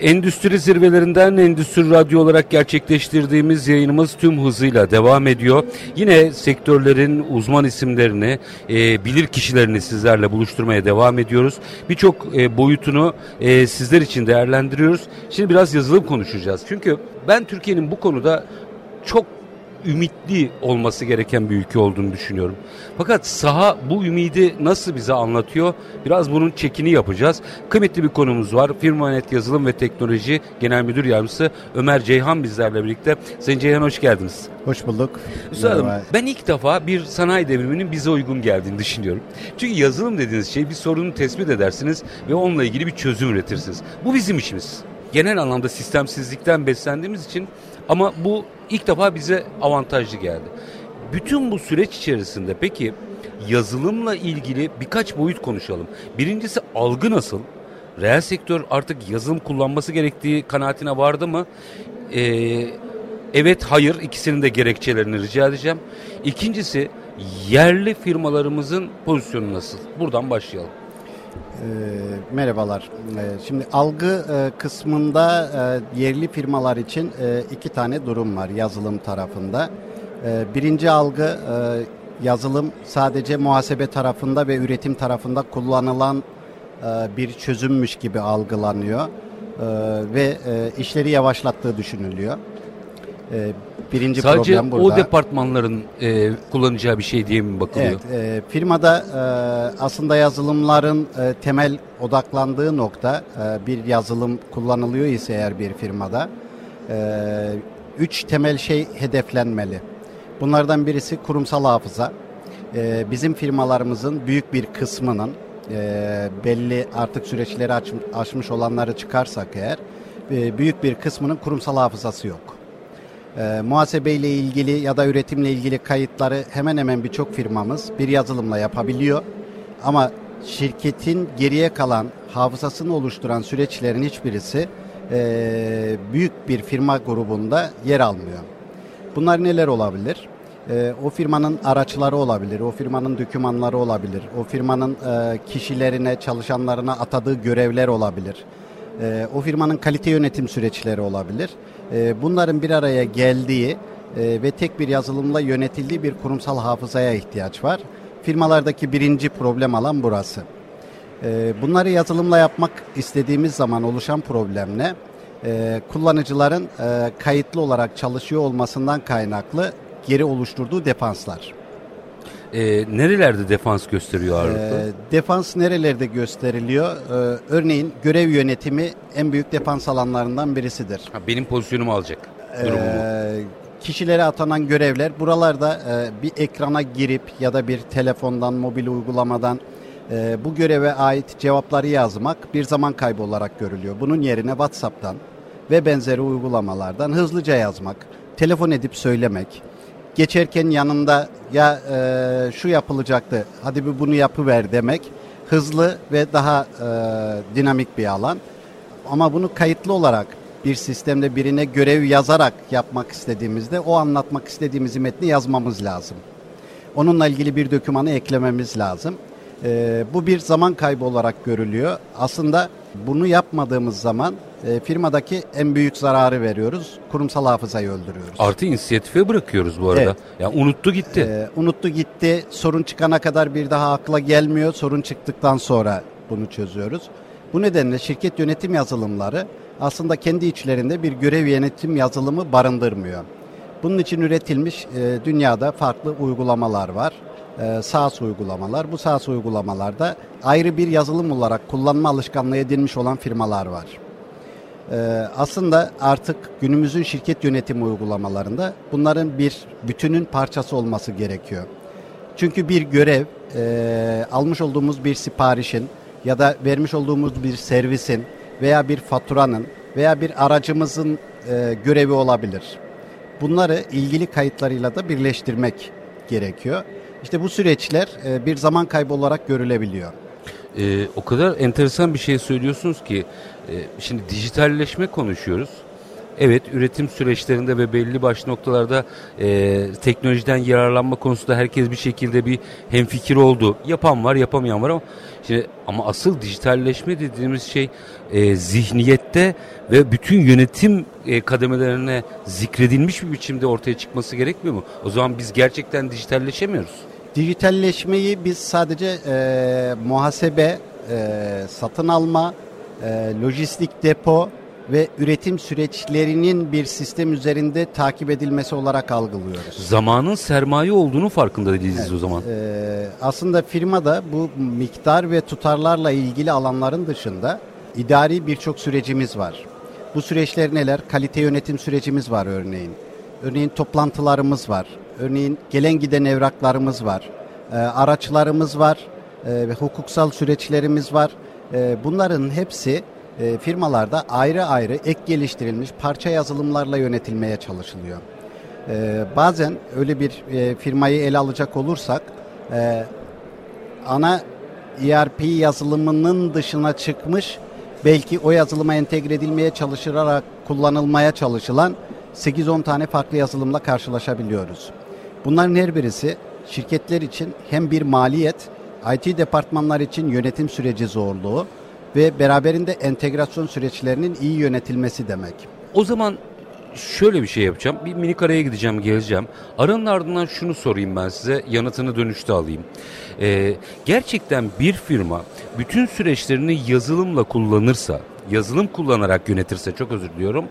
Endüstri Zirvelerinden Endüstri Radyo olarak gerçekleştirdiğimiz yayınımız tüm hızıyla devam ediyor. Yine sektörlerin uzman isimlerini, bilir kişilerini sizlerle buluşturmaya devam ediyoruz. Birçok boyutunu sizler için değerlendiriyoruz. Şimdi biraz yazılım konuşacağız. Çünkü ben Türkiye'nin bu konuda çok ümitli olması gereken bir ülke olduğunu düşünüyorum. Fakat saha bu ümidi nasıl bize anlatıyor? Biraz bunun çekini yapacağız. Kıymetli bir konumuz var. Firmanet Yazılım ve Teknoloji Genel Müdür Yardımcısı Ömer Ceyhan bizlerle birlikte. Sayın Ceyhan, hoş geldiniz. Hoş bulduk. Üstadım, ben ilk defa bir sanayi devriminin bize uygun geldiğini düşünüyorum. Çünkü yazılım dediğiniz şey, bir sorunu tespit edersiniz ve onunla ilgili bir çözüm üretirsiniz. Bu bizim işimiz. Genel anlamda sistemsizlikten beslendiğimiz için, ama bu ilk defa bize avantajlı geldi. Bütün bu süreç içerisinde peki yazılımla ilgili birkaç boyut konuşalım. Birincisi, algı nasıl? Reel sektör artık yazılım kullanması gerektiği kanaatine vardı mı? Evet, hayır, ikisinin de gerekçelerini rica edeceğim. İkincisi, yerli firmalarımızın pozisyonu nasıl? Buradan başlayalım. Merhabalar. Şimdi algı kısmında yerli firmalar için iki tane durum var yazılım tarafında. Birinci algı, yazılım sadece muhasebe tarafında ve üretim tarafında kullanılan bir çözümmüş gibi algılanıyor ve işleri yavaşlattığı düşünülüyor. Birinci sadece problem burada. O departmanların kullanacağı bir şey diye mi bakılıyor? Evet, firmada aslında yazılımların temel odaklandığı nokta, bir yazılım kullanılıyor ise eğer bir firmada üç temel şey hedeflenmeli. Bunlardan birisi kurumsal hafıza. Bizim firmalarımızın büyük bir kısmının belli artık süreçleri aşmış olanları çıkarsak eğer büyük bir kısmının kurumsal hafızası yok. Muhasebeyle ilgili ya da üretimle ilgili kayıtları hemen hemen birçok firmamız bir yazılımla yapabiliyor. Ama şirketin geriye kalan hafızasını oluşturan süreçlerin hiçbirisi büyük bir firma grubunda yer almıyor. Bunlar neler olabilir? O firmanın araçları olabilir, o firmanın dokümanları olabilir, o firmanın kişilerine, çalışanlarına atadığı görevler olabilir. O firmanın kalite yönetim süreçleri olabilir. Bunların bir araya geldiği ve tek bir yazılımla yönetildiği bir kurumsal hafızaya ihtiyaç var. Firmalardaki birinci problem alan burası. Bunları yazılımla yapmak istediğimiz zaman oluşan problemle kullanıcıların kayıtlı olarak çalışıyor olmasından kaynaklı geri oluşturduğu defanslar. Nerelerde defans gösteriyor ağırlıklı? Defans nerelerde gösteriliyor? Örneğin görev yönetimi en büyük defans alanlarından birisidir. Benim pozisyonumu alacak durumu kişilere atanan görevler buralarda bir ekrana girip ya da bir telefondan, mobil uygulamadan bu göreve ait cevapları yazmak bir zaman kaybı olarak görülüyor. Bunun yerine WhatsApp'tan ve benzeri uygulamalardan hızlıca yazmak, telefon edip söylemek, geçerken yanında ya şu yapılacaktı, hadi bir bunu yapıver demek hızlı ve daha dinamik bir alan. Ama bunu kayıtlı olarak bir sistemde birine görev yazarak yapmak istediğimizde o anlatmak istediğimiz metni yazmamız lazım. Onunla ilgili bir dokümanı eklememiz lazım. Bu bir zaman kaybı olarak görülüyor. Aslında bunu yapmadığımız zaman firmadaki en büyük zararı veriyoruz. Kurumsal hafızayı öldürüyoruz. Artı inisiyatife bırakıyoruz bu arada. Evet. Yani unuttu gitti. Unuttu gitti. Sorun çıkana kadar bir daha akla gelmiyor. Sorun çıktıktan sonra bunu çözüyoruz. Bu nedenle şirket yönetim yazılımları aslında kendi içlerinde bir görev yönetim yazılımı barındırmıyor. Bunun için üretilmiş dünyada farklı uygulamalar var. SaaS uygulamalar. Bu SaaS uygulamalarda ayrı bir yazılım olarak kullanma alışkanlığı edinmiş olan firmalar var. Aslında artık günümüzün şirket yönetimi uygulamalarında bunların bir bütünün parçası olması gerekiyor. Çünkü bir görev, almış olduğumuz bir siparişin ya da vermiş olduğumuz bir servisin veya bir faturanın veya bir aracımızın görevi olabilir. Bunları ilgili kayıtlarıyla da birleştirmek gerekiyor. İşte bu süreçler bir zaman kaybı olarak görülebiliyor. O kadar enteresan bir şey söylüyorsunuz ki şimdi dijitalleşme konuşuyoruz. Evet, üretim süreçlerinde ve belli başlı noktalarda teknolojiden yararlanma konusunda herkes bir şekilde bir hemfikir oldu. Yapan var, yapamayan var ama asıl dijitalleşme dediğimiz şey zihniyette ve bütün yönetim kademelerine zikredilmiş bir biçimde ortaya çıkması gerekmiyor mu? O zaman biz gerçekten dijitalleşemiyoruz. Dijitalleşmeyi biz sadece muhasebe, satın alma, lojistik depo ve üretim süreçlerinin bir sistem üzerinde takip edilmesi olarak algılıyoruz. Zamanın sermaye olduğunu farkında değiliz, evet, o zaman. Aslında firma da bu miktar ve tutarlarla ilgili alanların dışında idari birçok sürecimiz var. Bu süreçler neler? Kalite yönetim sürecimiz var örneğin. Örneğin toplantılarımız var. Örneğin gelen giden evraklarımız var. Araçlarımız var. Hukuksal süreçlerimiz var. Bunların hepsi firmalarda ayrı ayrı ek geliştirilmiş parça yazılımlarla yönetilmeye çalışılıyor. Bazen öyle bir firmayı ele alacak olursak ana ERP yazılımının dışına çıkmış, belki o yazılıma entegre edilmeye çalışılarak kullanılmaya çalışılan 8-10 tane farklı yazılımla karşılaşabiliyoruz. Bunların her birisi şirketler için hem bir maliyet, IT departmanlar için yönetim süreci zorluğu ve beraberinde entegrasyon süreçlerinin iyi yönetilmesi demek. O zaman şöyle bir şey yapacağım. Bir minik araya gideceğim, geleceğim. Aranın ardından şunu sorayım ben size. Yanıtını dönüşte alayım. Gerçekten bir firma bütün süreçlerini yazılımla kullanırsa, yazılım kullanarak yönetirse, çok özür diliyorum,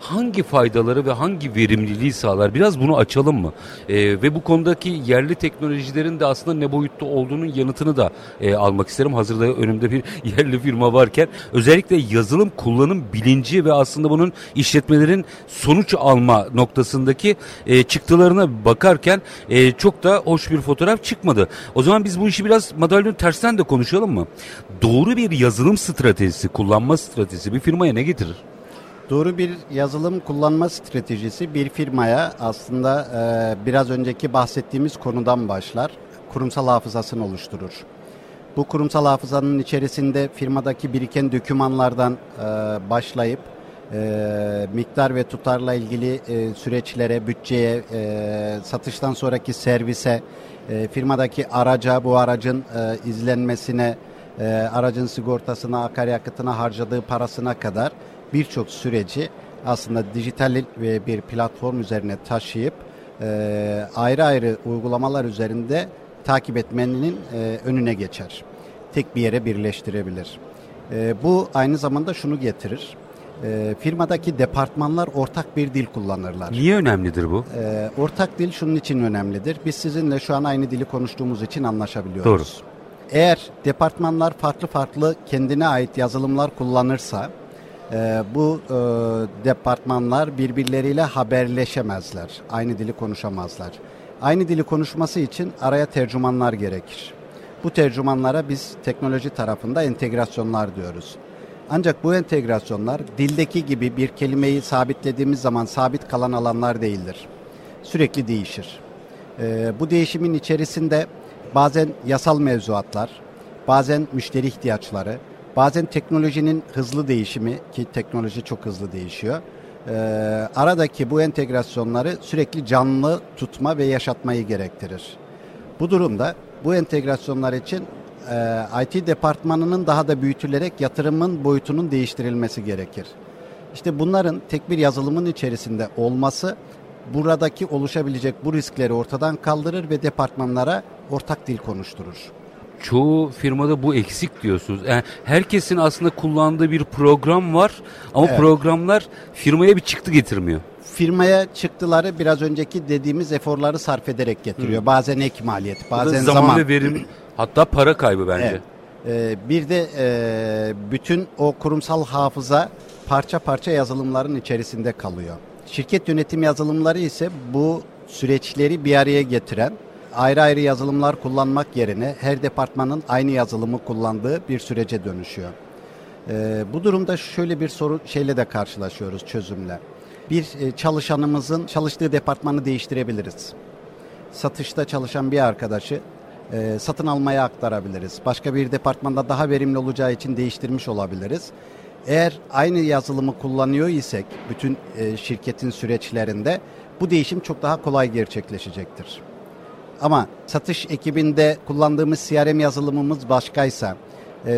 hangi faydaları ve hangi verimliliği sağlar? Biraz bunu açalım mı? Ve bu konudaki yerli teknolojilerin de aslında ne boyutta olduğunun yanıtını da almak isterim. Hazırda önümde bir yerli firma varken özellikle yazılım kullanım bilinci ve aslında bunun işletmelerin sonuç alma noktasındaki çıktılarına bakarken çok da hoş bir fotoğraf çıkmadı. O zaman biz bu işi biraz madalyonun tersinden de konuşalım mı? Doğru bir yazılım stratejisi, kullanma stratejisi bir firmaya ne getirir? Doğru bir yazılım kullanma stratejisi bir firmaya aslında biraz önceki bahsettiğimiz konudan başlar. Kurumsal hafızasını oluşturur. Bu kurumsal hafızanın içerisinde firmadaki biriken dokümanlardan başlayıp miktar ve tutarla ilgili süreçlere, bütçeye, satıştan sonraki servise, firmadaki araca, bu aracın izlenmesine, aracın sigortasına, akaryakıtına, harcadığı parasına kadar birçok süreci aslında dijital bir platform üzerine taşıyıp ayrı ayrı uygulamalar üzerinde takip etmenin önüne geçer. Tek bir yere birleştirebilir. Bu aynı zamanda şunu getirir. Firmadaki departmanlar ortak bir dil kullanırlar. Niye önemlidir bu? Ortak dil şunun için önemlidir. Biz sizinle şu an aynı dili konuştuğumuz için anlaşabiliyoruz. Doğru. Eğer departmanlar farklı farklı kendine ait yazılımlar kullanırsa bu departmanlar birbirleriyle haberleşemezler, aynı dili konuşamazlar. Aynı dili konuşması için araya tercümanlar gerekir. Bu tercümanlara biz teknoloji tarafında entegrasyonlar diyoruz. Ancak bu entegrasyonlar dildeki gibi bir kelimeyi sabitlediğimiz zaman sabit kalan alanlar değildir. Sürekli değişir. Bu değişimin içerisinde bazen yasal mevzuatlar, bazen müşteri ihtiyaçları, bazen teknolojinin hızlı değişimi, ki teknoloji çok hızlı değişiyor. Aradaki bu entegrasyonları sürekli canlı tutma ve yaşatmayı gerektirir. Bu durumda bu entegrasyonlar için IT departmanının daha da büyütülerek yatırımın boyutunun değiştirilmesi gerekir. İşte bunların tek bir yazılımın içerisinde olması buradaki oluşabilecek bu riskleri ortadan kaldırır ve departmanlara ortak dil konuşturur. Çoğu firmada bu eksik diyorsunuz. Yani herkesin aslında kullandığı bir program var ama evet, programlar firmaya bir çıktı getirmiyor. Firmaya çıktıları biraz önceki dediğimiz eforları sarf ederek getiriyor. Hı. Bazen ek maliyet, bazen zaman ve verim, hatta para kaybı bence. Evet. Bir de bütün o kurumsal hafıza parça parça yazılımların içerisinde kalıyor. Şirket yönetim yazılımları ise bu süreçleri bir araya getiren, ayrı ayrı yazılımlar kullanmak yerine her departmanın aynı yazılımı kullandığı bir sürece dönüşüyor. Bu durumda şöyle bir sorunla de karşılaşıyoruz, çözümle. Bir çalışanımızın çalıştığı departmanı değiştirebiliriz. Satışta çalışan bir arkadaşı satın almaya aktarabiliriz. Başka bir departmanda daha verimli olacağı için değiştirmiş olabiliriz. Eğer aynı yazılımı kullanıyor isek bütün şirketin süreçlerinde bu değişim çok daha kolay gerçekleşecektir. Ama satış ekibinde kullandığımız CRM yazılımımız başkaysa,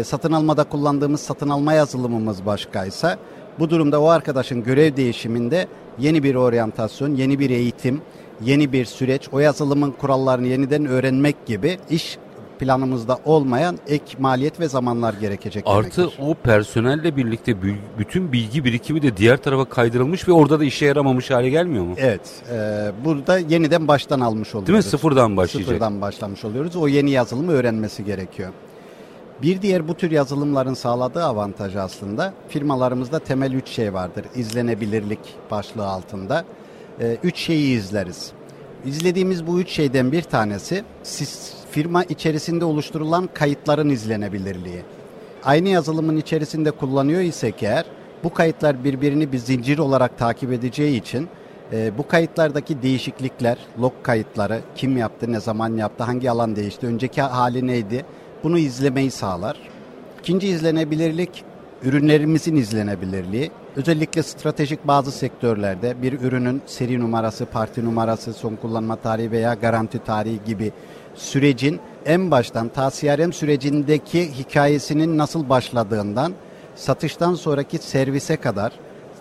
satın almada kullandığımız satın alma yazılımımız başkaysa bu durumda o arkadaşın görev değişiminde yeni bir oryantasyon, yeni bir eğitim, yeni bir süreç, o yazılımın kurallarını yeniden öğrenmek gibi iş planımızda olmayan ek maliyet ve zamanlar gerekecek demektir. Artı o personelle birlikte bütün bilgi birikimi de diğer tarafa kaydırılmış ve orada da işe yaramamış hale gelmiyor mu? Evet. Burada yeniden baştan almış oluyoruz. Değil mi? Sıfırdan başlayacak. Sıfırdan başlamış oluyoruz. O yeni yazılımı öğrenmesi gerekiyor. Bir diğer bu tür yazılımların sağladığı avantajı aslında firmalarımızda temel 3 şey vardır. İzlenebilirlik başlığı altında. 3 şeyi izleriz. İzlediğimiz bu 3 şeyden bir tanesi firma içerisinde oluşturulan kayıtların izlenebilirliği. Aynı yazılımın içerisinde kullanıyor isek eğer bu kayıtlar birbirini bir zincir olarak takip edeceği için bu kayıtlardaki değişiklikler, log kayıtları, kim yaptı, ne zaman yaptı, hangi alan değişti, önceki hali neydi bunu izlemeyi sağlar. İkinci izlenebilirlik ürünlerimizin izlenebilirliği. Özellikle stratejik bazı sektörlerde bir ürünün seri numarası, parti numarası, son kullanma tarihi veya garanti tarihi gibi sürecin en baştan CRM sürecindeki hikayesinin nasıl başladığından satıştan sonraki servise kadar,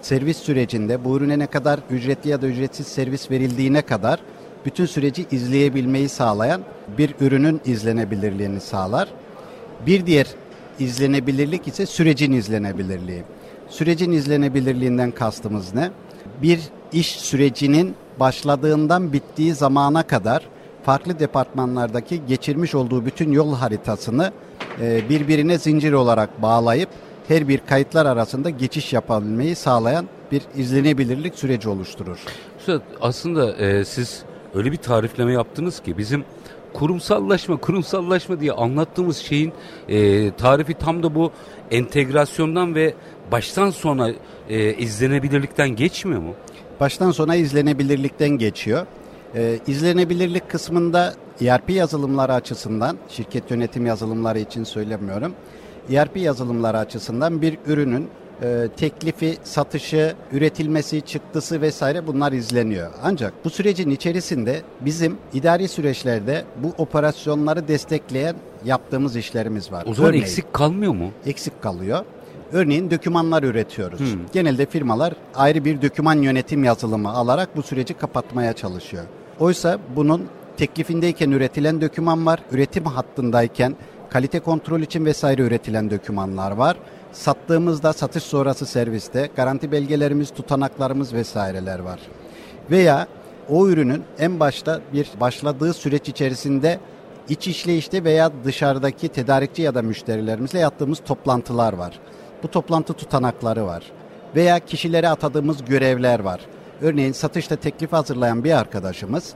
servis sürecinde bu ürüne ne kadar ücretli ya da ücretsiz servis verildiğine kadar bütün süreci izleyebilmeyi sağlayan bir ürünün izlenebilirliğini sağlar. Bir diğer izlenebilirlik ise sürecin izlenebilirliği. Sürecin izlenebilirliğinden kastımız ne? Bir iş sürecinin başladığından bittiği zamana kadar farklı departmanlardaki geçirmiş olduğu bütün yol haritasını birbirine zincir olarak bağlayıp her bir kayıtlar arasında geçiş yapabilmeyi sağlayan bir izlenebilirlik süreci oluşturur. Aslında siz öyle bir tarifleme yaptınız ki bizim kurumsallaşma diye anlattığımız şeyin tarifi tam da bu entegrasyondan ve baştan sona izlenebilirlikten geçmiyor mu? Baştan sona izlenebilirlikten geçiyor. İzlenebilirlik kısmında ERP yazılımları açısından, şirket yönetim yazılımları için söylemiyorum. ERP yazılımları açısından bir ürünün teklifi, satışı, üretilmesi, çıktısı vesaire bunlar izleniyor. Ancak bu sürecin içerisinde bizim idari süreçlerde bu operasyonları destekleyen yaptığımız işlerimiz var. O zaman örneğin, eksik kalmıyor mu? Eksik kalıyor. Örneğin dokümanlar üretiyoruz. Genelde firmalar ayrı bir doküman yönetim yazılımı alarak bu süreci kapatmaya çalışıyor. Oysa bunun teklifindeyken üretilen doküman var, üretim hattındayken kalite kontrol için vesaire üretilen dokümanlar var. Sattığımızda, satış sonrası serviste garanti belgelerimiz, tutanaklarımız vesaireler var. Veya o ürünün en başta başladığı süreç içerisinde iç işleyişte veya dışarıdaki tedarikçi ya da müşterilerimizle yaptığımız toplantılar var. Bu toplantı tutanakları var. Veya kişilere atadığımız görevler var. Örneğin satışta teklifi hazırlayan bir arkadaşımız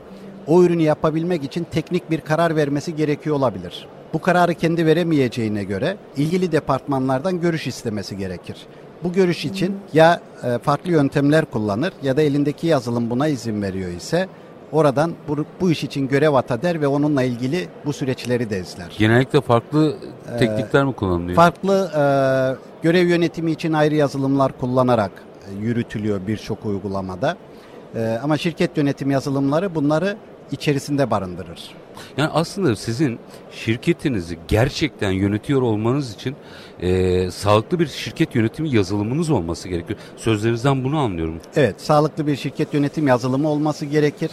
o ürünü yapabilmek için teknik bir karar vermesi gerekiyor olabilir. Bu kararı kendi veremeyeceğine göre ilgili departmanlardan görüş istemesi gerekir. Bu görüş için ya farklı yöntemler kullanır ya da elindeki yazılım buna izin veriyor ise oradan bu iş için görev atader ve onunla ilgili bu süreçleri de izler. Genellikle farklı teknikler mi kullanılıyor? Farklı görev yönetimi için ayrı yazılımlar kullanarak yürütülüyor birçok uygulamada. Ama şirket yönetim yazılımları bunları içerisinde barındırır. Yani aslında sizin şirketinizi gerçekten yönetiyor olmanız için sağlıklı bir şirket yönetimi yazılımınız olması gerekiyor. Sözlerinizden bunu anlıyorum. Evet, sağlıklı bir şirket yönetim yazılımı olması gerekir.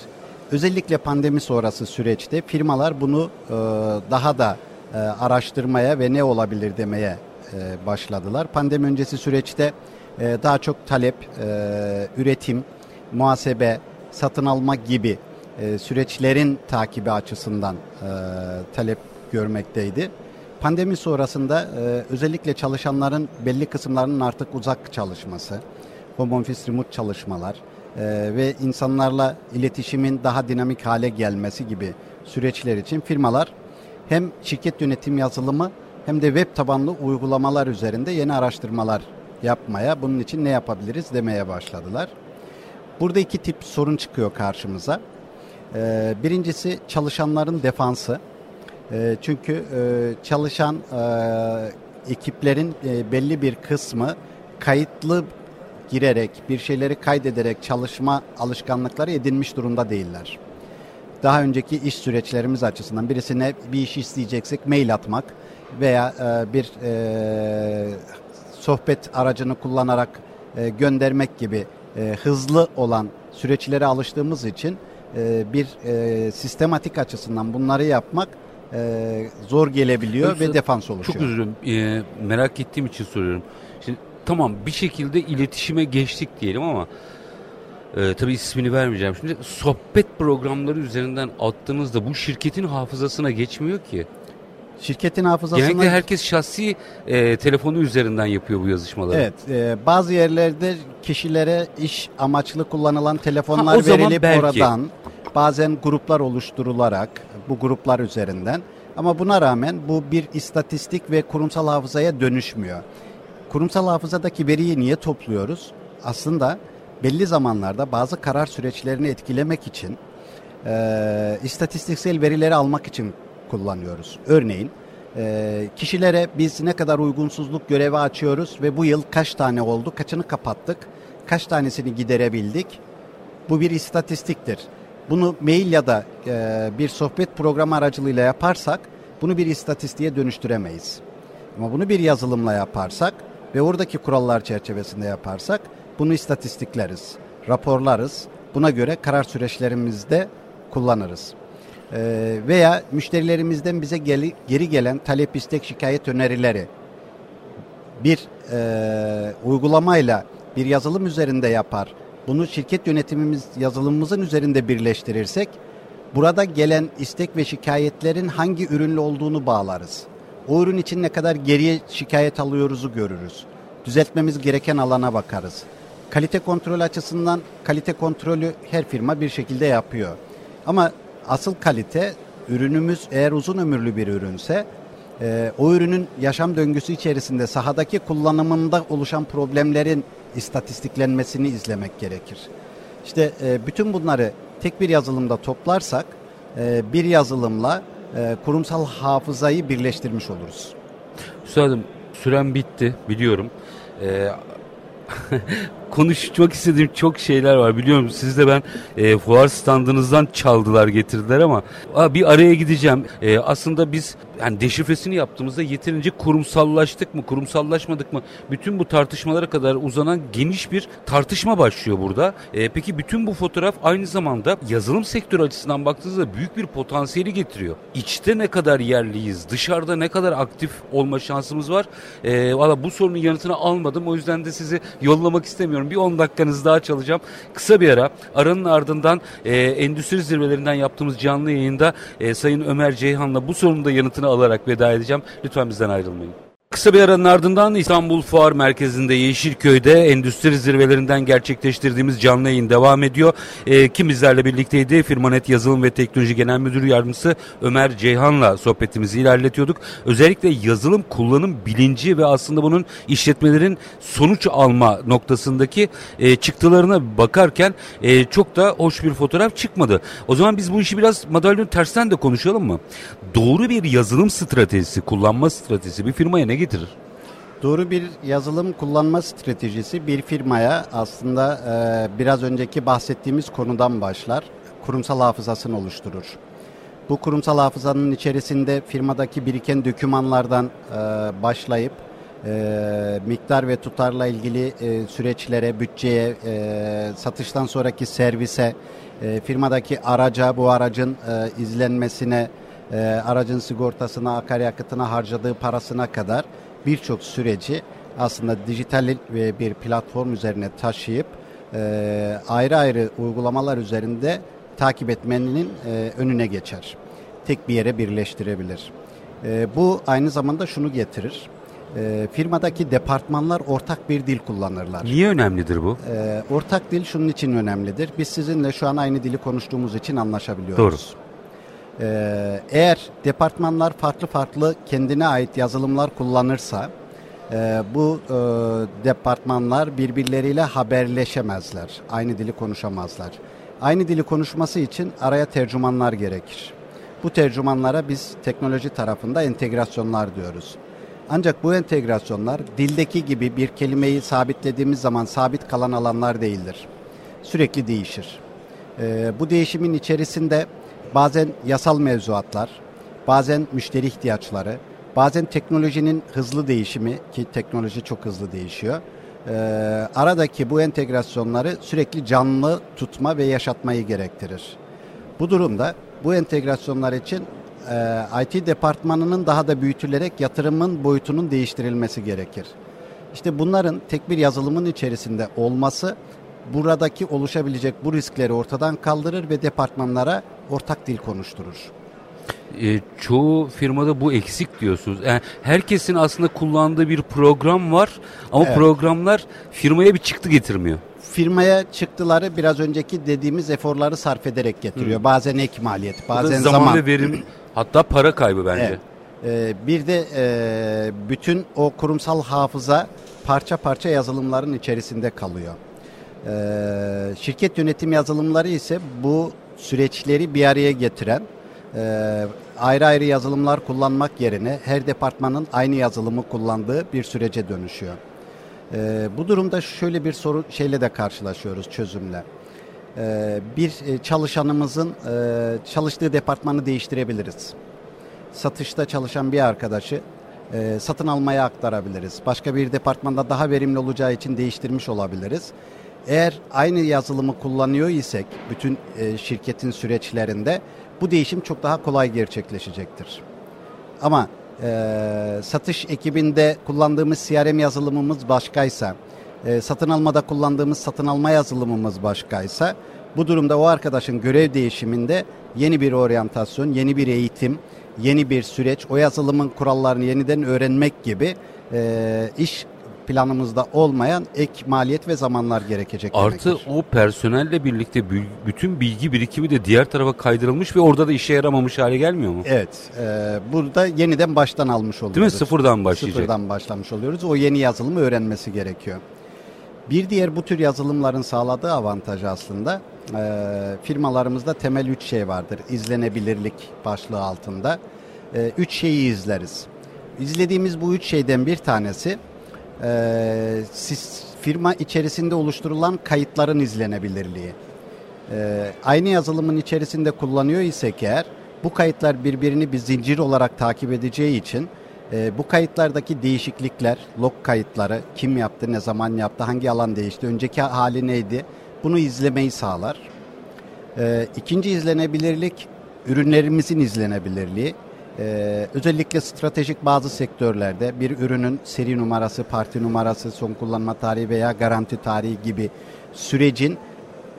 Özellikle pandemi sonrası süreçte firmalar bunu daha da araştırmaya ve ne olabilir demeye başladılar. Pandemi öncesi süreçte daha çok talep, üretim, muhasebe, satın alma gibi süreçlerin takibi açısından talep görmekteydi. Pandemi sonrasında özellikle çalışanların belli kısımlarının artık uzak çalışması, home office remote çalışmalar ve insanlarla iletişimin daha dinamik hale gelmesi gibi süreçler için firmalar hem şirket yönetim yazılımı hem de web tabanlı uygulamalar üzerinde yeni araştırmalar yapmaya, bunun için ne yapabiliriz demeye başladılar. Burada iki tip sorun çıkıyor karşımıza. Birincisi çalışanların defansı. Çünkü çalışan ekiplerin belli bir kısmı kayıtlı girerek, bir şeyleri kaydederek çalışma alışkanlıkları edinmiş durumda değiller. Daha önceki iş süreçlerimiz açısından birisine bir iş isteyeceksek mail atmak veya bir sohbet aracını kullanarak göndermek gibi hızlı olan süreçlere alıştığımız için bir sistematik açısından bunları yapmak zor gelebiliyor ve defans oluşuyor. Çok üzülüyorum. Merak ettiğim için soruyorum. Şimdi tamam, bir şekilde iletişime geçtik diyelim ama tabii ismini vermeyeceğim şimdi. Sohbet programları üzerinden attığınızda bu şirketin hafızasına geçmiyor ki. Şirketin hafızasına... Genellikle herkes şahsi telefonu üzerinden yapıyor bu yazışmaları. Evet. Bazı yerlerde kişilere iş amaçlı kullanılan telefonlar verilip oradan bazen gruplar oluşturularak bu gruplar üzerinden. Ama buna rağmen bu bir istatistik ve kurumsal hafızaya dönüşmüyor. Kurumsal hafızadaki veriyi niye topluyoruz? Aslında belli zamanlarda bazı karar süreçlerini etkilemek için istatistiksel verileri almak için kullanıyoruz. Örneğin kişilere biz ne kadar uygunsuzluk görevi açıyoruz ve bu yıl kaç tane oldu, kaçını kapattık, kaç tanesini giderebildik. Bu bir istatistiktir. Bunu mail ya da bir sohbet programı aracılığıyla yaparsak bunu bir istatistiğe dönüştüremeyiz. Ama bunu bir yazılımla yaparsak ve oradaki kurallar çerçevesinde yaparsak bunu istatistikleriz, raporlarız. Buna göre karar süreçlerimizde kullanırız. Veya müşterilerimizden bize geri gelen talep, istek, şikayet, önerileri bir uygulamayla bir yazılım üzerinde yapar. Bunu şirket yönetimimiz yazılımımızın üzerinde birleştirirsek burada gelen istek ve şikayetlerin hangi ürünle olduğunu bağlarız. O ürün için ne kadar geriye şikayet alıyoruzu görürüz. Düzeltmemiz gereken alana bakarız. Kalite kontrol açısından kalite kontrolü her firma bir şekilde yapıyor. Ama asıl kalite ürünümüz eğer uzun ömürlü bir ürünse o ürünün yaşam döngüsü içerisinde sahadaki kullanımında oluşan problemlerin istatistiklenmesini izlemek gerekir. İşte bütün bunları tek bir yazılımda toplarsak bir yazılımla kurumsal hafızayı birleştirmiş oluruz. Üstadım süren bitti biliyorum. Konuşmak istediğim çok şeyler var biliyorum. Siz de ben fuar standınızdan çaldılar getirdiler ama bir araya gideceğim. Aslında biz yani deşifresini yaptığımızda yeterince kurumsallaştık mı, kurumsallaşmadık mı? Bütün bu tartışmalara kadar uzanan geniş bir tartışma başlıyor burada. Peki bütün bu fotoğraf aynı zamanda yazılım sektörü açısından baktığınızda büyük bir potansiyeli getiriyor. İçte ne kadar yerliyiz, dışarıda ne kadar aktif olma şansımız var? Valla bu sorunun yanıtını almadım. O yüzden de sizi yollamak istemiyorum. Bir 10 dakikanızı daha çalacağım. Kısa bir ara. Aranın ardından Endüstri Zirvelerinden yaptığımız canlı yayında Sayın Ömer Ceyhan'la bu sorunun da yanıtını alarak veda edeceğim. Lütfen bizden ayrılmayın. Kısa bir aranın ardından İstanbul Fuar Merkezi'nde Yeşilköy'de Endüstri Zirvelerinden gerçekleştirdiğimiz canlı yayın devam ediyor. Kim bizlerle birlikteydi? Firmanet Yazılım ve Teknoloji Genel Müdür Yardımcısı Ömer Ceyhan'la sohbetimizi ilerletiyorduk. Özellikle yazılım kullanım bilinci ve aslında bunun işletmelerin sonuç alma noktasındaki çıktılarına bakarken çok da hoş bir fotoğraf çıkmadı. O zaman biz bu işi biraz madalyonun tersten de konuşalım mı? Doğru bir yazılım stratejisi, kullanma stratejisi bir firmaya ne getirir? Doğru bir yazılım kullanma stratejisi bir firmaya aslında biraz önceki bahsettiğimiz konudan başlar. Kurumsal hafızasını oluşturur. Bu kurumsal hafızanın içerisinde firmadaki biriken dokümanlardan başlayıp miktar ve tutarla ilgili süreçlere, bütçeye, satıştan sonraki servise, firmadaki araca, bu aracın izlenmesine, aracın sigortasına, akaryakıtına, harcadığı parasına kadar birçok süreci aslında dijital bir platform üzerine taşıyıp ayrı ayrı uygulamalar üzerinde takip etmenin önüne geçer. Tek bir yere birleştirebilir. Bu aynı zamanda şunu getirir. Firmadaki departmanlar ortak bir dil kullanırlar. Niye önemlidir bu? Ortak dil şunun için önemlidir. Biz sizinle şu an aynı dili konuştuğumuz için anlaşabiliyoruz. Doğru. Eğer departmanlar farklı farklı kendine ait yazılımlar kullanırsa bu departmanlar birbirleriyle haberleşemezler, aynı dili konuşamazlar. Aynı dili konuşması için araya tercümanlar gerekir. Bu tercümanlara biz teknoloji tarafında entegrasyonlar diyoruz. Ancak bu entegrasyonlar dildeki gibi bir kelimeyi sabitlediğimiz zaman sabit kalan alanlar değildir. Sürekli değişir. Bu değişimin içerisinde bazen yasal mevzuatlar, bazen müşteri ihtiyaçları, bazen teknolojinin hızlı değişimi ki teknoloji çok hızlı değişiyor. Aradaki bu entegrasyonları sürekli canlı tutma ve yaşatmayı gerektirir. Bu durumda bu entegrasyonlar için IT departmanının daha da büyütülerek yatırımın boyutunun değiştirilmesi gerekir. İşte bunların tek bir yazılımın içerisinde olması buradaki oluşabilecek bu riskleri ortadan kaldırır ve departmanlara ortak dil konuşturur. Çoğu firmada bu eksik diyorsunuz. Yani herkesin aslında kullandığı bir program var ama evet, programlar firmaya bir çıktı getirmiyor. Firmaya çıktıları biraz önceki dediğimiz eforları sarf ederek getiriyor. Hı. Bazen ek maliyet, bazen zaman ve verim, hatta para kaybı bence. Evet. Bir de bütün o kurumsal hafıza parça parça yazılımların içerisinde kalıyor. Şirket yönetim yazılımları ise bu süreçleri bir araya getiren, ayrı ayrı yazılımlar kullanmak yerine her departmanın aynı yazılımı kullandığı bir sürece dönüşüyor. Bu durumda şöyle bir sorun şeyle de karşılaşıyoruz, çözümle. Bir çalışanımızın çalıştığı departmanı değiştirebiliriz. Satışta çalışan bir arkadaşı satın almaya aktarabiliriz. Başka bir departmanda daha verimli olacağı için değiştirmiş olabiliriz. Eğer aynı yazılımı kullanıyor isek bütün şirketin süreçlerinde bu değişim çok daha kolay gerçekleşecektir. Ama satış ekibinde kullandığımız CRM yazılımımız başkaysa, satın almada kullandığımız satın alma yazılımımız başkaysa, bu durumda o arkadaşın görev değişiminde yeni bir oryantasyon, yeni bir eğitim, yeni bir süreç, o yazılımın kurallarını yeniden öğrenmek gibi iş planımızda olmayan ek maliyet ve zamanlar gerekecek demektir. Artı o personelle birlikte bütün bilgi birikimi de diğer tarafa kaydırılmış ve orada da işe yaramamış hale gelmiyor mu? Evet. Burada yeniden baştan almış oluyoruz. Değil mi? Sıfırdan başlayacak. Sıfırdan başlamış oluyoruz. O yeni yazılımı öğrenmesi gerekiyor. Bir diğer bu tür yazılımların sağladığı avantajı aslında firmalarımızda temel 3 şey vardır. İzlenebilirlik başlığı altında. 3 şeyi izleriz. İzlediğimiz bu 3 şeyden bir tanesi firma içerisinde oluşturulan kayıtların izlenebilirliği. Aynı yazılımın içerisinde kullanıyor isek eğer, bu kayıtlar birbirini bir zincir olarak takip edeceği için bu kayıtlardaki değişiklikler, log kayıtları, kim yaptı, ne zaman yaptı, hangi alan değişti, önceki hali neydi, bunu izlemeyi sağlar. İkinci izlenebilirlik, ürünlerimizin izlenebilirliği. Özellikle stratejik bazı sektörlerde bir ürünün seri numarası, parti numarası, son kullanma tarihi veya garanti tarihi gibi sürecin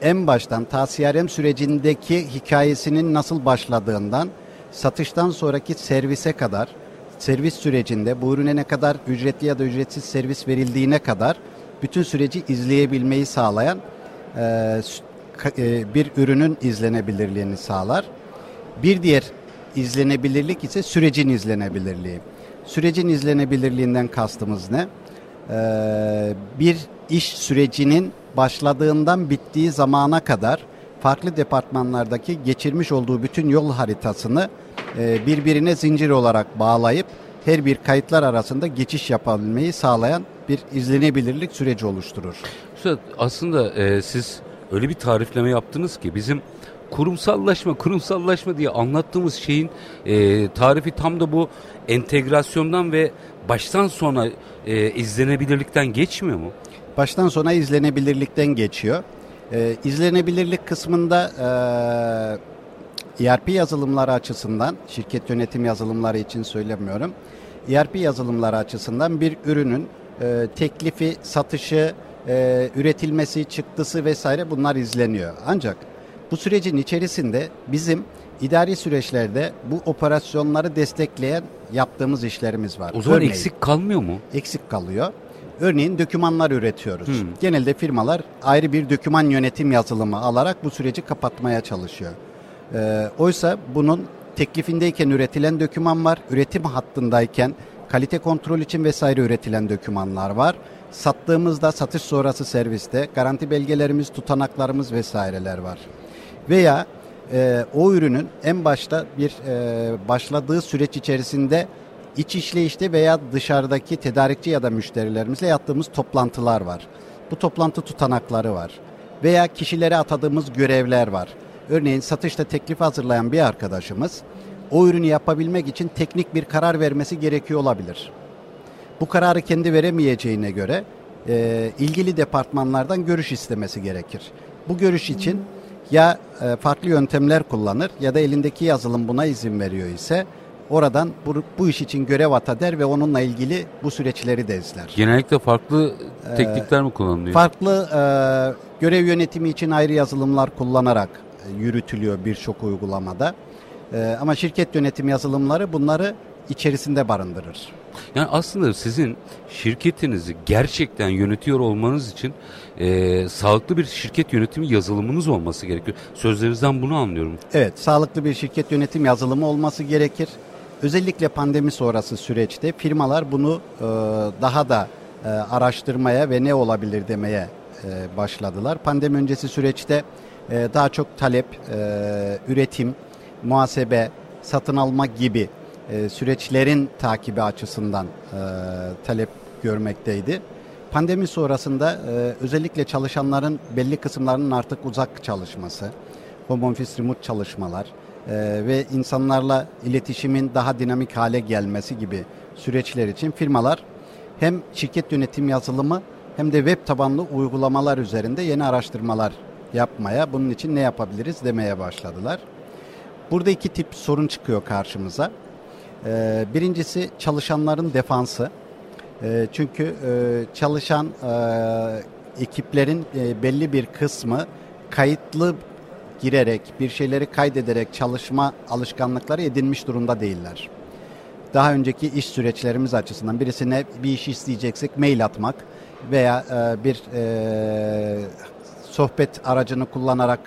en baştan ta CRM sürecindeki hikayesinin nasıl başladığından satıştan sonraki servise kadar, servis sürecinde bu ürüne ne kadar ücretli ya da ücretsiz servis verildiğine kadar bütün süreci izleyebilmeyi sağlayan bir ürünün izlenebilirliğini sağlar. Bir diğer İzlenebilirlik ise sürecin izlenebilirliği. Sürecin izlenebilirliğinden kastımız ne? Bir iş sürecinin başladığından bittiği zamana kadar farklı departmanlardaki geçirmiş olduğu bütün yol haritasını birbirine zincir olarak bağlayıp her bir kayıtlar arasında geçiş yapabilmeyi sağlayan bir izlenebilirlik süreci oluşturur. Aslında siz öyle bir tarifleme yaptınız ki bizim kurumsallaşma diye anlattığımız şeyin tarifi tam da bu entegrasyondan ve baştan sona izlenebilirlikten geçmiyor mu? Baştan sona izlenebilirlikten geçiyor. İzlenebilirlik kısmında ERP yazılımları açısından, şirket yönetim yazılımları için söylemiyorum, ERP yazılımları açısından bir ürünün teklifi, satışı, üretilmesi, çıktısı vesaire bunlar izleniyor. Ancak bu sürecin içerisinde bizim idari süreçlerde bu operasyonları destekleyen yaptığımız işlerimiz var. O zaman örneğin, eksik kalmıyor mu? Eksik kalıyor. Örneğin dökümanlar üretiyoruz. Genelde firmalar ayrı bir döküman yönetim yazılımı alarak bu süreci kapatmaya çalışıyor. Oysa bunun teklifindeyken üretilen döküman var, üretim hattındayken kalite kontrol için vesaire üretilen dökümanlar var. Sattığımızda satış sonrası serviste garanti belgelerimiz, tutanaklarımız vesaireler var. Veya o ürünün en başta başladığı süreç içerisinde İç işleyişte veya dışarıdaki tedarikçi ya da müşterilerimizle yaptığımız toplantılar var. Bu toplantı tutanakları var. Veya kişilere atadığımız görevler var. Örneğin satışta teklif hazırlayan bir arkadaşımız o ürünü yapabilmek için teknik bir karar vermesi gerekiyor olabilir. Bu kararı kendi veremeyeceğine göre ilgili departmanlardan görüş istemesi gerekir. Bu görüş için ya farklı yöntemler kullanır ya da elindeki yazılım buna izin veriyor ise oradan bu iş için görev ata der ve onunla ilgili bu süreçleri de izler. Genellikle farklı teknikler mi kullanılıyor? Farklı görev yönetimi için ayrı yazılımlar kullanarak yürütülüyor birçok uygulamada. Ama şirket yönetim yazılımları bunları içerisinde barındırır. Yani aslında sizin şirketinizi gerçekten yönetiyor olmanız için sağlıklı bir şirket yönetimi yazılımınız olması gerekiyor. Sözlerinizden bunu anlıyorum. Evet, sağlıklı bir şirket yönetim yazılımı olması gerekir. Özellikle pandemi sonrası süreçte firmalar bunu daha da araştırmaya ve ne olabilir demeye başladılar. Pandemi öncesi süreçte daha çok talep, üretim, muhasebe, satın alma gibi süreçlerin takibi açısından talep görmekteydi. Pandemi sonrasında özellikle çalışanların belli kısımlarının artık uzak çalışması, home office remote çalışmalar ve insanlarla iletişimin daha dinamik hale gelmesi gibi süreçler için firmalar hem şirket yönetim yazılımı hem de web tabanlı uygulamalar üzerinde yeni araştırmalar yapmaya, bunun için ne yapabiliriz demeye başladılar. Burada iki tip sorun çıkıyor karşımıza. Birincisi çalışanların defansı. Çünkü çalışan ekiplerin belli bir kısmı kayıtlı girerek, bir şeyleri kaydederek çalışma alışkanlıkları edinmiş durumda değiller. Daha önceki iş süreçlerimiz açısından birisine bir iş isteyeceksek mail atmak veya bir sohbet aracını kullanarak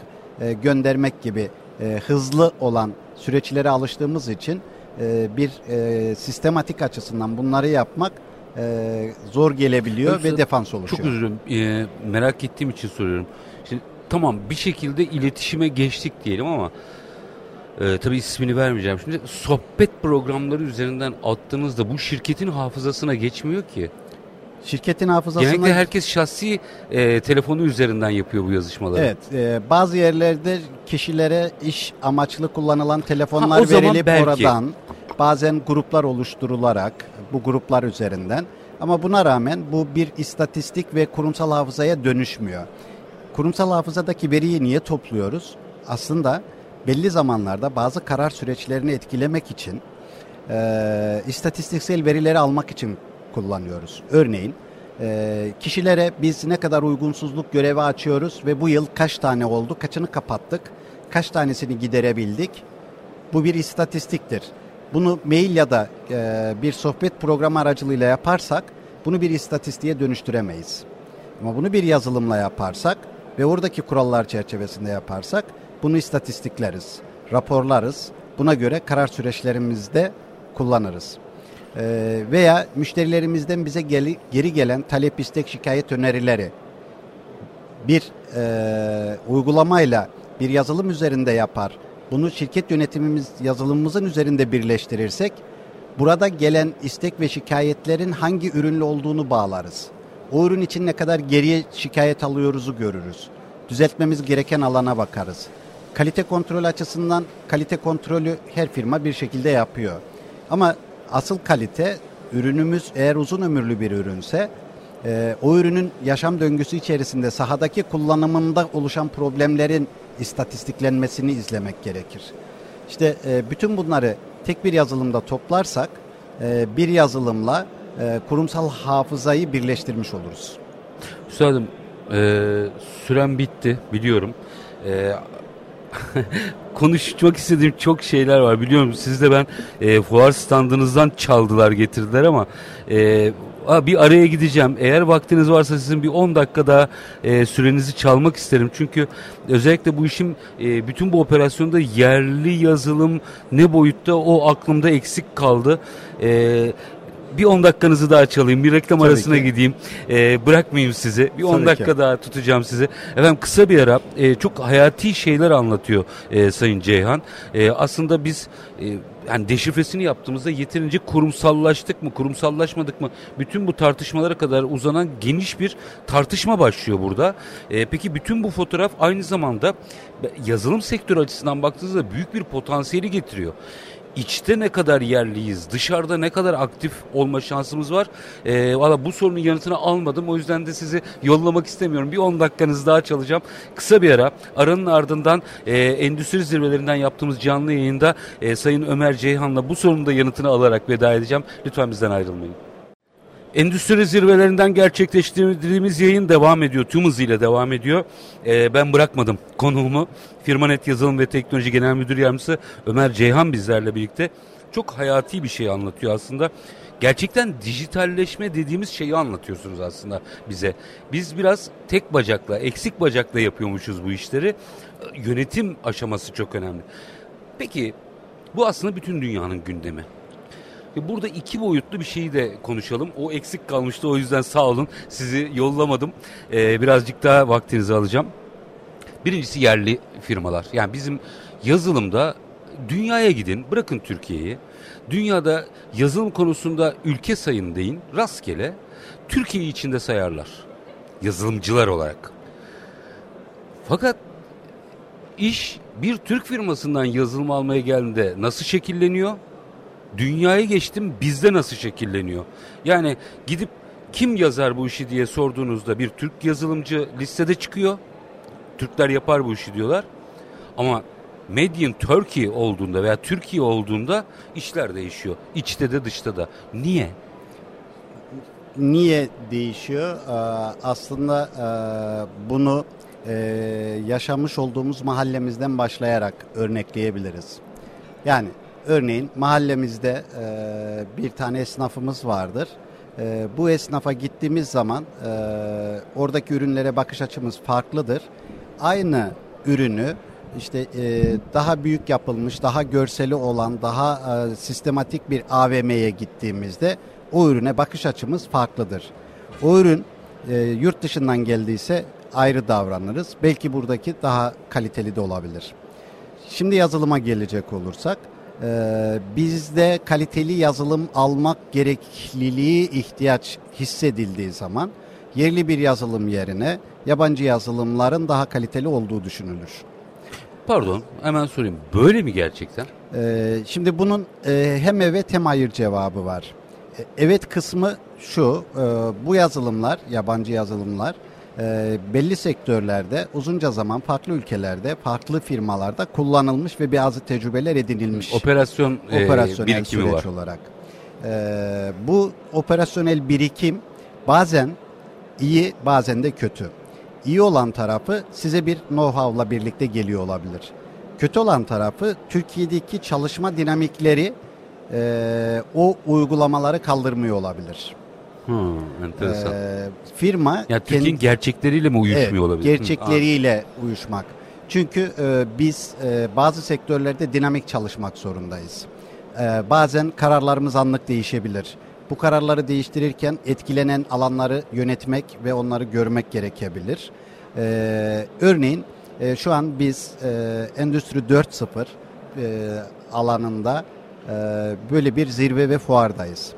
göndermek gibi hızlı olan süreçlere alıştığımız için bir sistematik açısından bunları yapmak zor gelebiliyor ve defans oluşuyor. Çok üzülüyorum. Merak ettiğim için soruyorum. Şimdi tamam, bir şekilde iletişime geçtik diyelim ama tabii ismini vermeyeceğim şimdi. Sohbet programları üzerinden attığınızda bu şirketin hafızasına geçmiyor ki. Şirketin hafızasına... Genellikle herkes şahsi telefonu üzerinden yapıyor bu yazışmaları. Evet. Bazı yerlerde kişilere iş amaçlı kullanılan telefonlar verilip oradan bazen gruplar oluşturularak bu gruplar üzerinden. Ama buna rağmen bu bir istatistik ve kurumsal hafızaya dönüşmüyor. Kurumsal hafızadaki veriyi niye topluyoruz? Aslında belli zamanlarda bazı karar süreçlerini etkilemek için istatistiksel verileri almak için kullanıyoruz. Örneğin kişilere biz ne kadar uygunsuzluk görevi açıyoruz ve bu yıl kaç tane oldu, kaçını kapattık, kaç tanesini giderebildik. Bu bir istatistiktir. Bunu mail ya da bir sohbet programı aracılığıyla yaparsak bunu bir istatistiğe dönüştüremeyiz. Ama bunu bir yazılımla yaparsak ve oradaki kurallar çerçevesinde yaparsak bunu istatistikleriz, raporlarız. Buna göre karar süreçlerimizde kullanırız. Veya müşterilerimizden bize geri gelen talep, istek, şikayet, önerileri bir uygulamayla bir yazılım üzerinde yapar. Bunu şirket yönetimimiz yazılımımızın üzerinde birleştirirsek burada gelen istek ve şikayetlerin hangi ürünle olduğunu bağlarız. O ürün için ne kadar geriye şikayet alıyoruzu görürüz. Düzeltmemiz gereken alana bakarız. Kalite kontrol açısından kalite kontrolü her firma bir şekilde yapıyor. Ama asıl kalite ürünümüz eğer uzun ömürlü bir ürünse o ürünün yaşam döngüsü içerisinde sahadaki kullanımında oluşan problemlerin istatistiklenmesini izlemek gerekir. İşte bütün bunları tek bir yazılımda toplarsak bir yazılımla kurumsal hafızayı birleştirmiş oluruz. Üstadım süren bitti biliyorum. Konuşmak istediğim çok şeyler var biliyorum. Siz de ben fuar standınızdan çaldılar getirdiler ama bir araya gideceğim. Eğer vaktiniz varsa sizin bir 10 dakika daha sürenizi çalmak isterim. Çünkü özellikle bu işin bütün bu operasyonda yerli yazılım ne boyutta o aklımda eksik kaldı. Bir 10 dakikanızı daha çalayım. Bir reklam arasına gideyim. Bırakmayayım sizi. Bir 10 dakika daha tutacağım sizi. Efendim kısa bir ara. Çok hayati şeyler anlatıyor Sayın Ceyhan. Aslında biz... Yani deşifresini yaptığımızda yeterince kurumsallaştık mı, kurumsallaşmadık mı? Bütün bu tartışmalara kadar uzanan geniş bir tartışma başlıyor burada. Peki bütün bu fotoğraf aynı zamanda yazılım sektörü açısından baktığınızda büyük bir potansiyeli getiriyor. İçte ne kadar yerliyiz, dışarıda ne kadar aktif olma şansımız var? Valla bu sorunun yanıtını almadım. O yüzden de sizi yollamak istemiyorum. Bir 10 dakikanız daha çalacağım. Kısa bir ara. Aranın ardından Endüstri Zirvelerinden yaptığımız canlı yayında Sayın Ömer Ceyhan'la bu sorunun da yanıtını alarak veda edeceğim. Lütfen bizden ayrılmayın. Endüstri Zirvelerinden gerçekleştirdiğimiz yayın devam ediyor. Tüm hızıyla devam ediyor. Ben bırakmadım konuğumu. Firmanet Yazılım ve Teknoloji Genel Müdür Yardımcısı Ömer Ceyhan bizlerle birlikte çok hayati bir şey anlatıyor aslında. Gerçekten dijitalleşme dediğimiz şeyi anlatıyorsunuz aslında bize. Biz biraz tek bacakla, eksik bacakla yapıyormuşuz bu işleri. Yönetim aşaması çok önemli. Peki bu aslında bütün dünyanın gündemi. Burada iki boyutlu bir şeyi de konuşalım. O eksik kalmıştı, o yüzden sağ olun, sizi yollamadım. Birazcık daha vaktinizi alacağım. Birincisi yerli firmalar. Yani bizim yazılımda dünyaya gidin, bırakın Türkiye'yi. Dünyada yazılım konusunda ülke sayın deyin, rastgele Türkiye'yi içinde sayarlar. Yazılımcılar olarak. Fakat iş bir Türk firmasından yazılım almaya geldiğinde nasıl şekilleniyor? Dünyaya geçtim, bizde nasıl şekilleniyor? Yani gidip kim yazar bu işi diye sorduğunuzda bir Türk yazılımcı listede çıkıyor. Türkler yapar bu işi diyorlar. Ama Made in Turkey olduğunda veya Türkiye olduğunda işler değişiyor. İçte de dışta da. Niye? Niye değişiyor? Aslında bunu yaşamış olduğumuz mahallemizden başlayarak örnekleyebiliriz. Yani örneğin mahallemizde bir tane esnafımız vardır. Bu esnafa gittiğimiz zaman oradaki ürünlere bakış açımız farklıdır. Aynı ürünü işte daha büyük yapılmış, daha görseli olan, daha sistematik bir AVM'ye gittiğimizde o ürüne bakış açımız farklıdır. O ürün yurt dışından geldiyse ayrı davranırız. Belki buradaki daha kaliteli de olabilir. Şimdi yazılıma gelecek olursak. Bizde kaliteli yazılım almak gerekliliği, ihtiyaç hissedildiği zaman yerli bir yazılım yerine yabancı yazılımların daha kaliteli olduğu düşünülür. Pardon, hemen sorayım. Böyle mi gerçekten? Şimdi bunun hem evet hem hayır cevabı var. Evet kısmı şu, bu yazılımlar, yabancı yazılımlar belli sektörlerde uzunca zaman farklı ülkelerde farklı firmalarda kullanılmış ve bazı tecrübeler edinilmiş. Operasyonel birikimi süreç var. Olarak. Bu operasyonel birikim bazen iyi bazen de kötü. İyi olan tarafı size bir know-how'la birlikte geliyor olabilir. Kötü olan tarafı Türkiye'deki çalışma dinamikleri o uygulamaları kaldırmıyor olabilir. Enteresan. Firma yani Türkiye'nin gerçekleriyle mi uyuşmuyor olabilir? Gerçekleriyle uyuşmak. Çünkü biz bazı sektörlerde dinamik çalışmak zorundayız. Bazen kararlarımız anlık değişebilir. Bu kararları değiştirirken etkilenen alanları yönetmek ve onları görmek gerekebilir. Örneğin şu an biz Endüstri 4.0 alanında böyle bir zirve ve fuardayız.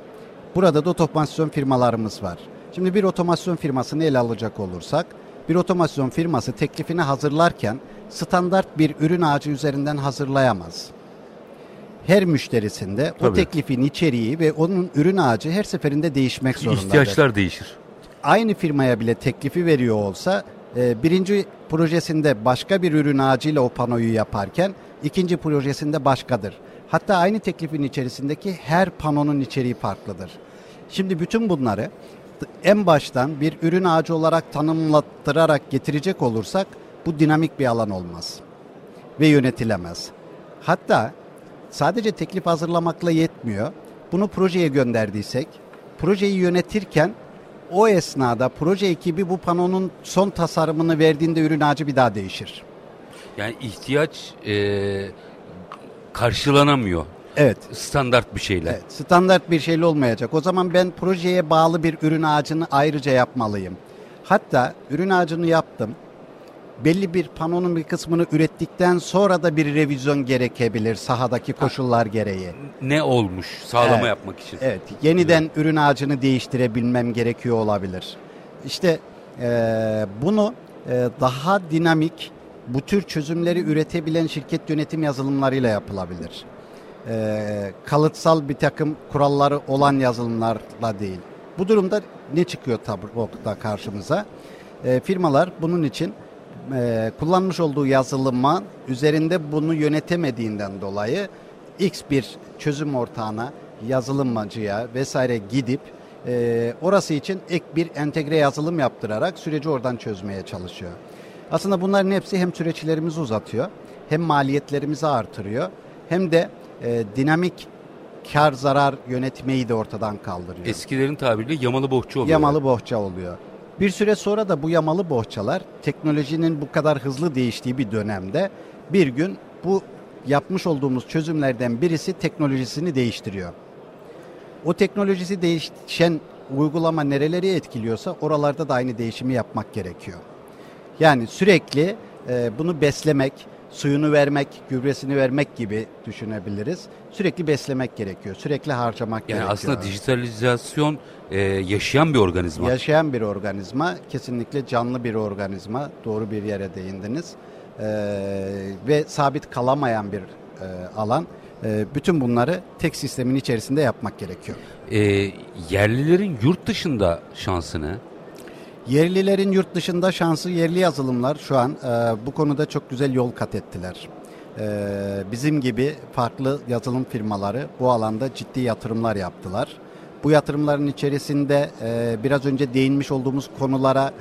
Burada da otomasyon firmalarımız var. Şimdi bir otomasyon firmasını ele alacak olursak, bir otomasyon firması teklifini hazırlarken standart bir ürün ağacı üzerinden hazırlayamaz. Her müşterisinde o teklifin içeriği ve onun ürün ağacı her seferinde değişmek zorundadır. İhtiyaçlar değişir. Aynı firmaya bile teklifi veriyor olsa, birinci projesinde başka bir ürün ağacıyla o panoyu yaparken, ikinci projesinde başkadır. Hatta aynı teklifin içerisindeki her panonun içeriği farklıdır. Şimdi bütün bunları en baştan bir ürün ağacı olarak tanımlattırarak getirecek olursak bu dinamik bir alan olmaz ve yönetilemez. Hatta sadece teklif hazırlamakla yetmiyor. Bunu projeye gönderdiysek, projeyi yönetirken o esnada proje ekibi bu panonun son tasarımını verdiğinde ürün ağacı bir daha değişir. Yani ihtiyaç karşılanamıyor. Evet. Standart bir şeyle. Evet, standart bir şeyle olmayacak. O zaman ben projeye bağlı bir ürün ağacını ayrıca yapmalıyım. Hatta ürün ağacını yaptım. Belli bir panonun bir kısmını ürettikten sonra da bir revizyon gerekebilir sahadaki koşullar gereği. Ne olmuş? Sağlama yapmak için. Evet. Yeniden ürün ağacını değiştirebilmem gerekiyor olabilir. İşte bunu daha dinamik bu tür çözümleri üretebilen şirket yönetim yazılımlarıyla yapılabilir. Kalıtsal bir takım kuralları olan yazılımlarla değil. Bu durumda ne çıkıyor tabloda karşımıza? Firmalar bunun için kullanmış olduğu yazılıma üzerinde bunu yönetemediğinden dolayı X bir çözüm ortağına, yazılımcıya vesaire gidip orası için ek bir entegre yazılım yaptırarak süreci oradan çözmeye çalışıyor. Aslında bunların hepsi hem süreçlerimizi uzatıyor, hem maliyetlerimizi artırıyor, hem de dinamik kar zarar yönetmeyi de ortadan kaldırıyor. Eskilerin tabiriyle yamalı bohça oluyor. Yamalı bohça oluyor. Bir süre sonra da bu yamalı bohçalar teknolojinin bu kadar hızlı değiştiği bir dönemde bir gün bu yapmış olduğumuz çözümlerden birisi teknolojisini değiştiriyor. O teknolojisi değişen uygulama nereleri etkiliyorsa oralarda da aynı değişimi yapmak gerekiyor. Yani sürekli bunu beslemek, suyunu vermek, gübresini vermek gibi düşünebiliriz. Sürekli beslemek gerekiyor, sürekli harcamak gerekiyor. Yani aslında dijitalizasyon yaşayan bir organizma. Yaşayan bir organizma, kesinlikle canlı bir organizma, doğru bir yere değindiniz. Ve sabit kalamayan bir alan. Bütün bunları tek sistemin içerisinde yapmak gerekiyor. Yerlilerin yurt dışında şansı ne? Yerlilerin yurt dışında şansı, yerli yazılımlar şu an bu konuda çok güzel yol kat ettiler. Bizim gibi farklı yazılım firmaları bu alanda ciddi yatırımlar yaptılar. Bu yatırımların içerisinde biraz önce değinmiş olduğumuz konulara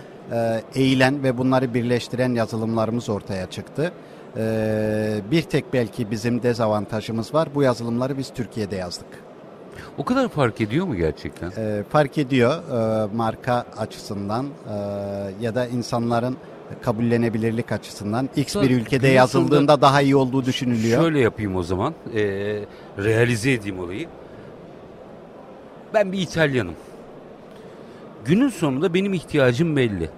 eğilen ve bunları birleştiren yazılımlarımız ortaya çıktı. Bir tek belki bizim dezavantajımız var. Bu yazılımları biz Türkiye'de yazdık. O kadar fark ediyor mu gerçekten? Fark ediyor marka açısından ya da insanların kabullenebilirlik açısından. X bir ülkede yazıldığında daha iyi olduğu düşünülüyor. Şöyle yapayım o zaman, realize edeyim olayı. Ben bir İtalyanım. Günün sonunda benim ihtiyacım belli.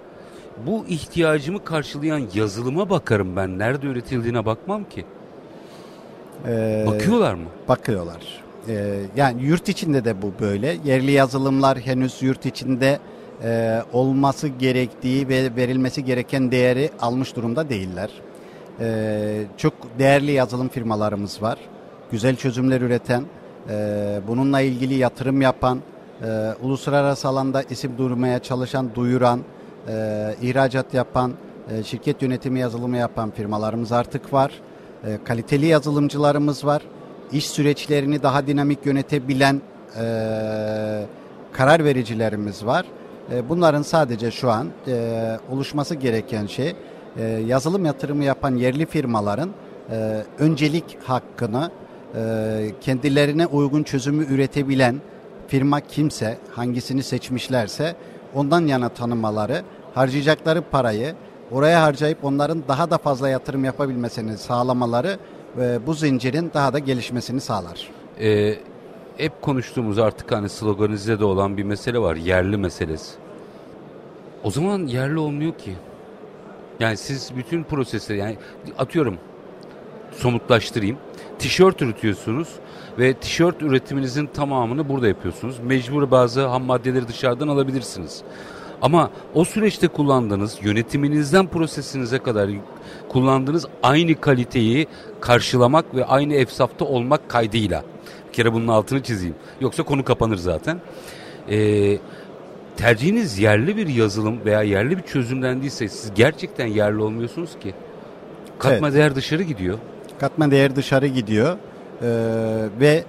Bu ihtiyacımı karşılayan yazılıma bakarım ben. Nerede üretildiğine bakmam ki. Bakıyorlar mı? Bakıyorlar. Yani yurt içinde de bu böyle. Yerli yazılımlar henüz yurt içinde olması gerektiği ve verilmesi gereken değeri almış durumda değiller. Çok değerli yazılım firmalarımız var. Güzel çözümler üreten, bununla ilgili yatırım yapan, uluslararası alanda isim duyurmaya çalışan, duyuran, ihracat yapan, şirket yönetimi yazılımı yapan firmalarımız artık var. Kaliteli yazılımcılarımız var. İş süreçlerini daha dinamik yönetebilen karar vericilerimiz var. Bunların sadece şu an oluşması gereken şey yazılım yatırımı yapan yerli firmaların öncelik hakkını kendilerine uygun çözümü üretebilen firma kimse, hangisini seçmişlerse ondan yana tanımaları, harcayacakları parayı oraya harcayıp onların daha da fazla yatırım yapabilmesini sağlamaları bu zincirin daha da gelişmesini sağlar. Hep konuştuğumuz artık hani sloganize de olan bir mesele var. Yerli meselesi. O zaman yerli olmuyor ki. Yani siz bütün prosesleri, yani atıyorum somutlaştırayım. Tişört üretiyorsunuz ve tişört üretiminizin tamamını burada yapıyorsunuz. Mecbur bazı ham maddeleri dışarıdan alabilirsiniz. Ama o süreçte kullandığınız, yönetiminizden prosesinize kadar kullandığınız aynı kaliteyi karşılamak ve aynı efsafta olmak kaydıyla. Bir kere bunun altını çizeyim. Yoksa konu kapanır zaten. Tercihiniz yerli bir yazılım veya yerli bir çözümden değilse siz gerçekten yerli olmuyorsunuz ki. Katma değer dışarı gidiyor. Katma değer dışarı gidiyor ve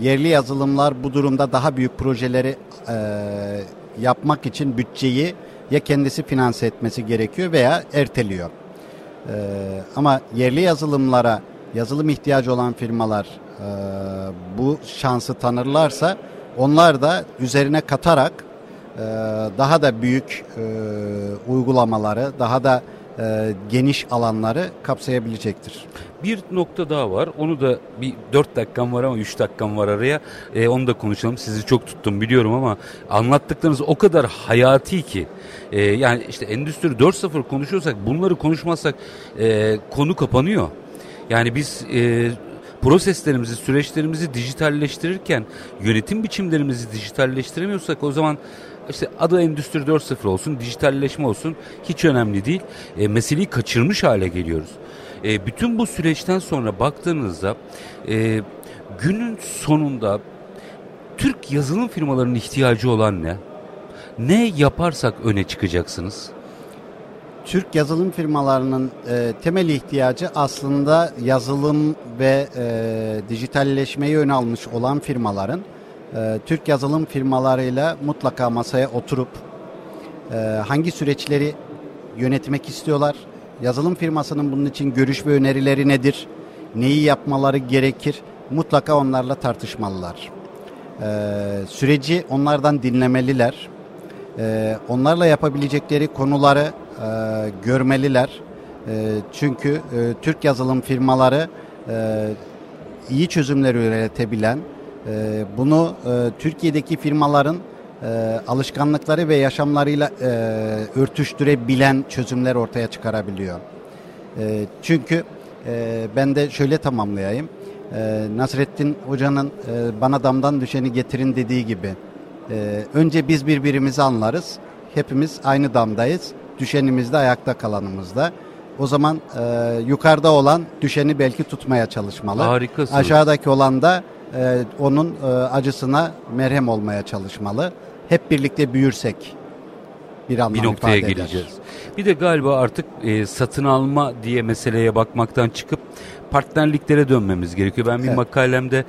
yerli yazılımlar bu durumda daha büyük projeleri yapmak için bütçeyi ya kendisi finanse etmesi gerekiyor veya erteliyor. Ama yerli yazılımlara, yazılım ihtiyacı olan firmalar bu şansı tanırlarsa onlar da üzerine katarak daha da büyük uygulamaları, daha da geniş alanları kapsayabilecektir. Bir nokta daha var. Onu da bir 4 dakikam var ama 3 dakikam var araya. Onu da konuşalım. Sizi çok tuttum biliyorum ama anlattıklarınız o kadar hayati ki. Yani işte Endüstri 4.0 konuşuyorsak bunları konuşmazsak konu kapanıyor. Yani biz proseslerimizi, süreçlerimizi dijitalleştirirken yönetim biçimlerimizi dijitalleştiremiyorsak o zaman işte adı Endüstri 4.0 olsun, dijitalleşme olsun hiç önemli değil. Meseleyi kaçırmış hale geliyoruz. Bütün bu süreçten sonra baktığınızda günün sonunda Türk yazılım firmalarının ihtiyacı olan ne? Ne yaparsak öne çıkacaksınız? Türk yazılım firmalarının temel ihtiyacı aslında yazılım ve dijitalleşmeyi öne almış olan firmaların Türk yazılım firmalarıyla mutlaka masaya oturup hangi süreçleri yönetmek istiyorlar? Yazılım firmasının bunun için görüş ve önerileri nedir? Neyi yapmaları gerekir? Mutlaka onlarla tartışmalılar. Süreci onlardan dinlemeliler. Onlarla yapabilecekleri konuları görmeliler. Çünkü Türk yazılım firmaları iyi çözümler üretebilen, bunu Türkiye'deki firmaların alışkanlıkları ve yaşamlarıyla örtüştürebilen çözümler ortaya çıkarabiliyor. Çünkü ben de şöyle tamamlayayım. Nasrettin Hoca'nın bana damdan düşeni getirin dediği gibi önce biz birbirimizi anlarız. Hepimiz aynı damdayız. Düşenimizde, ayakta kalanımızda. O zaman yukarıda olan düşeni belki tutmaya çalışmalı. Harikasın. Aşağıdaki olan da onun acısına merhem olmaya çalışmalı. Hep birlikte büyürsek bir anlam ifade eder. Bir noktaya geleceğiz. Bir de galiba artık satın alma diye meseleye bakmaktan çıkıp partnerliklere dönmemiz gerekiyor. Ben bir makalemde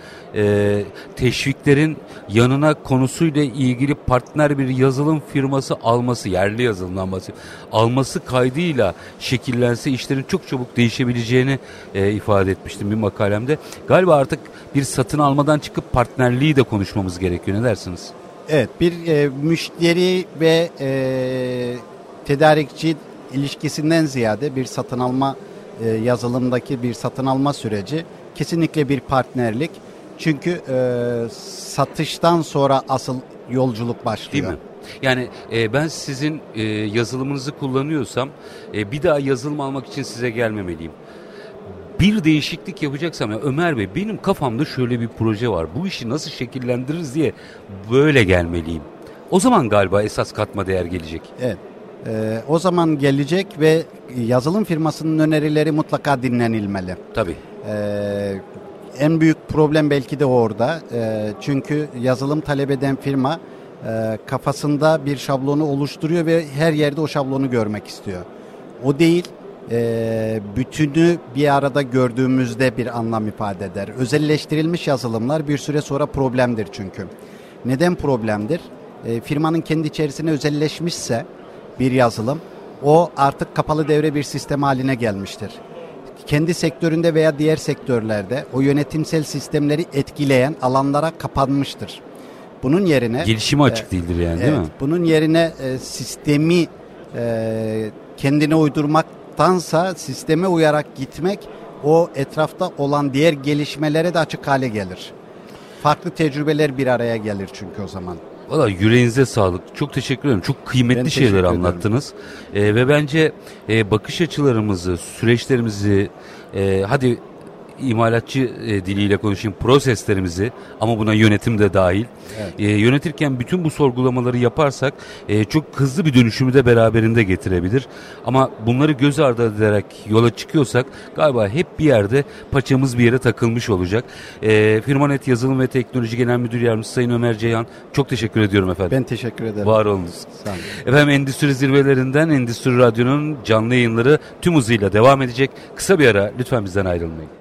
teşviklerin yanına konusuyla ilgili partner bir yazılım firması alması, yerli yazılımdan bahsediyorum, alması kaydıyla şekillense işlerin çok çabuk değişebileceğini ifade etmiştim bir makalemde. Galiba artık bir satın almadan çıkıp partnerliği de konuşmamız gerekiyor. Ne dersiniz? Evet, bir müşteri ve tedarikçi ilişkisinden ziyade bir satın alma, yazılımdaki bir satın alma süreci kesinlikle bir partnerlik. Çünkü satıştan sonra asıl yolculuk başlıyor. Değil mi? Yani ben sizin yazılımınızı kullanıyorsam bir daha yazılım almak için size gelmemeliyim. Bir değişiklik yapacaksam ya Ömer Bey, benim kafamda şöyle bir proje var. Bu işi nasıl şekillendiririz diye böyle gelmeliyim. O zaman galiba esas katma değer gelecek. Evet. O zaman gelecek ve yazılım firmasının önerileri mutlaka dinlenilmeli. Tabii. En büyük problem belki de orada. Çünkü yazılım talep eden firma kafasında bir şablonu oluşturuyor ve her yerde o şablonu görmek istiyor. O değil, bütünü bir arada gördüğümüzde bir anlam ifade eder. Özelleştirilmiş yazılımlar bir süre sonra problemdir çünkü. Neden problemdir? Firmanın kendi içerisine özelleşmişse bir yazılım, o artık kapalı devre bir sistem haline gelmiştir. Kendi sektöründe veya diğer sektörlerde o yönetimsel sistemleri etkileyen alanlara kapanmıştır. Bunun yerine... Gelişime açık değildir yani, değil mi? Bunun yerine sistemi kendine uydurmaktansa sisteme uyarak gitmek o etrafta olan diğer gelişmelere de açık hale gelir. Farklı tecrübeler bir araya gelir çünkü o zaman. Valla yüreğinize sağlık. Çok teşekkür ederim. Çok kıymetli şeyler anlattınız. Ve bence bakış açılarımızı, süreçlerimizi, hadi imalatçı diliyle konuşayım, proseslerimizi, ama buna yönetim de dahil. Evet. Yönetirken bütün bu sorgulamaları yaparsak çok hızlı bir dönüşümü de beraberinde getirebilir. Ama bunları göz ardı ederek yola çıkıyorsak galiba hep bir yerde paçamız bir yere takılmış olacak. Firmanet Yazılım ve Teknoloji Genel Müdür Yardımcısı Sayın Ömer Ceyhan, çok teşekkür ediyorum efendim. Ben teşekkür ederim. Var olunuz. Sağ olun. Efendim, Endüstri Zirvelerinden Endüstri Radyo'nun canlı yayınları tüm hızıyla devam edecek. Kısa bir ara, lütfen bizden ayrılmayın.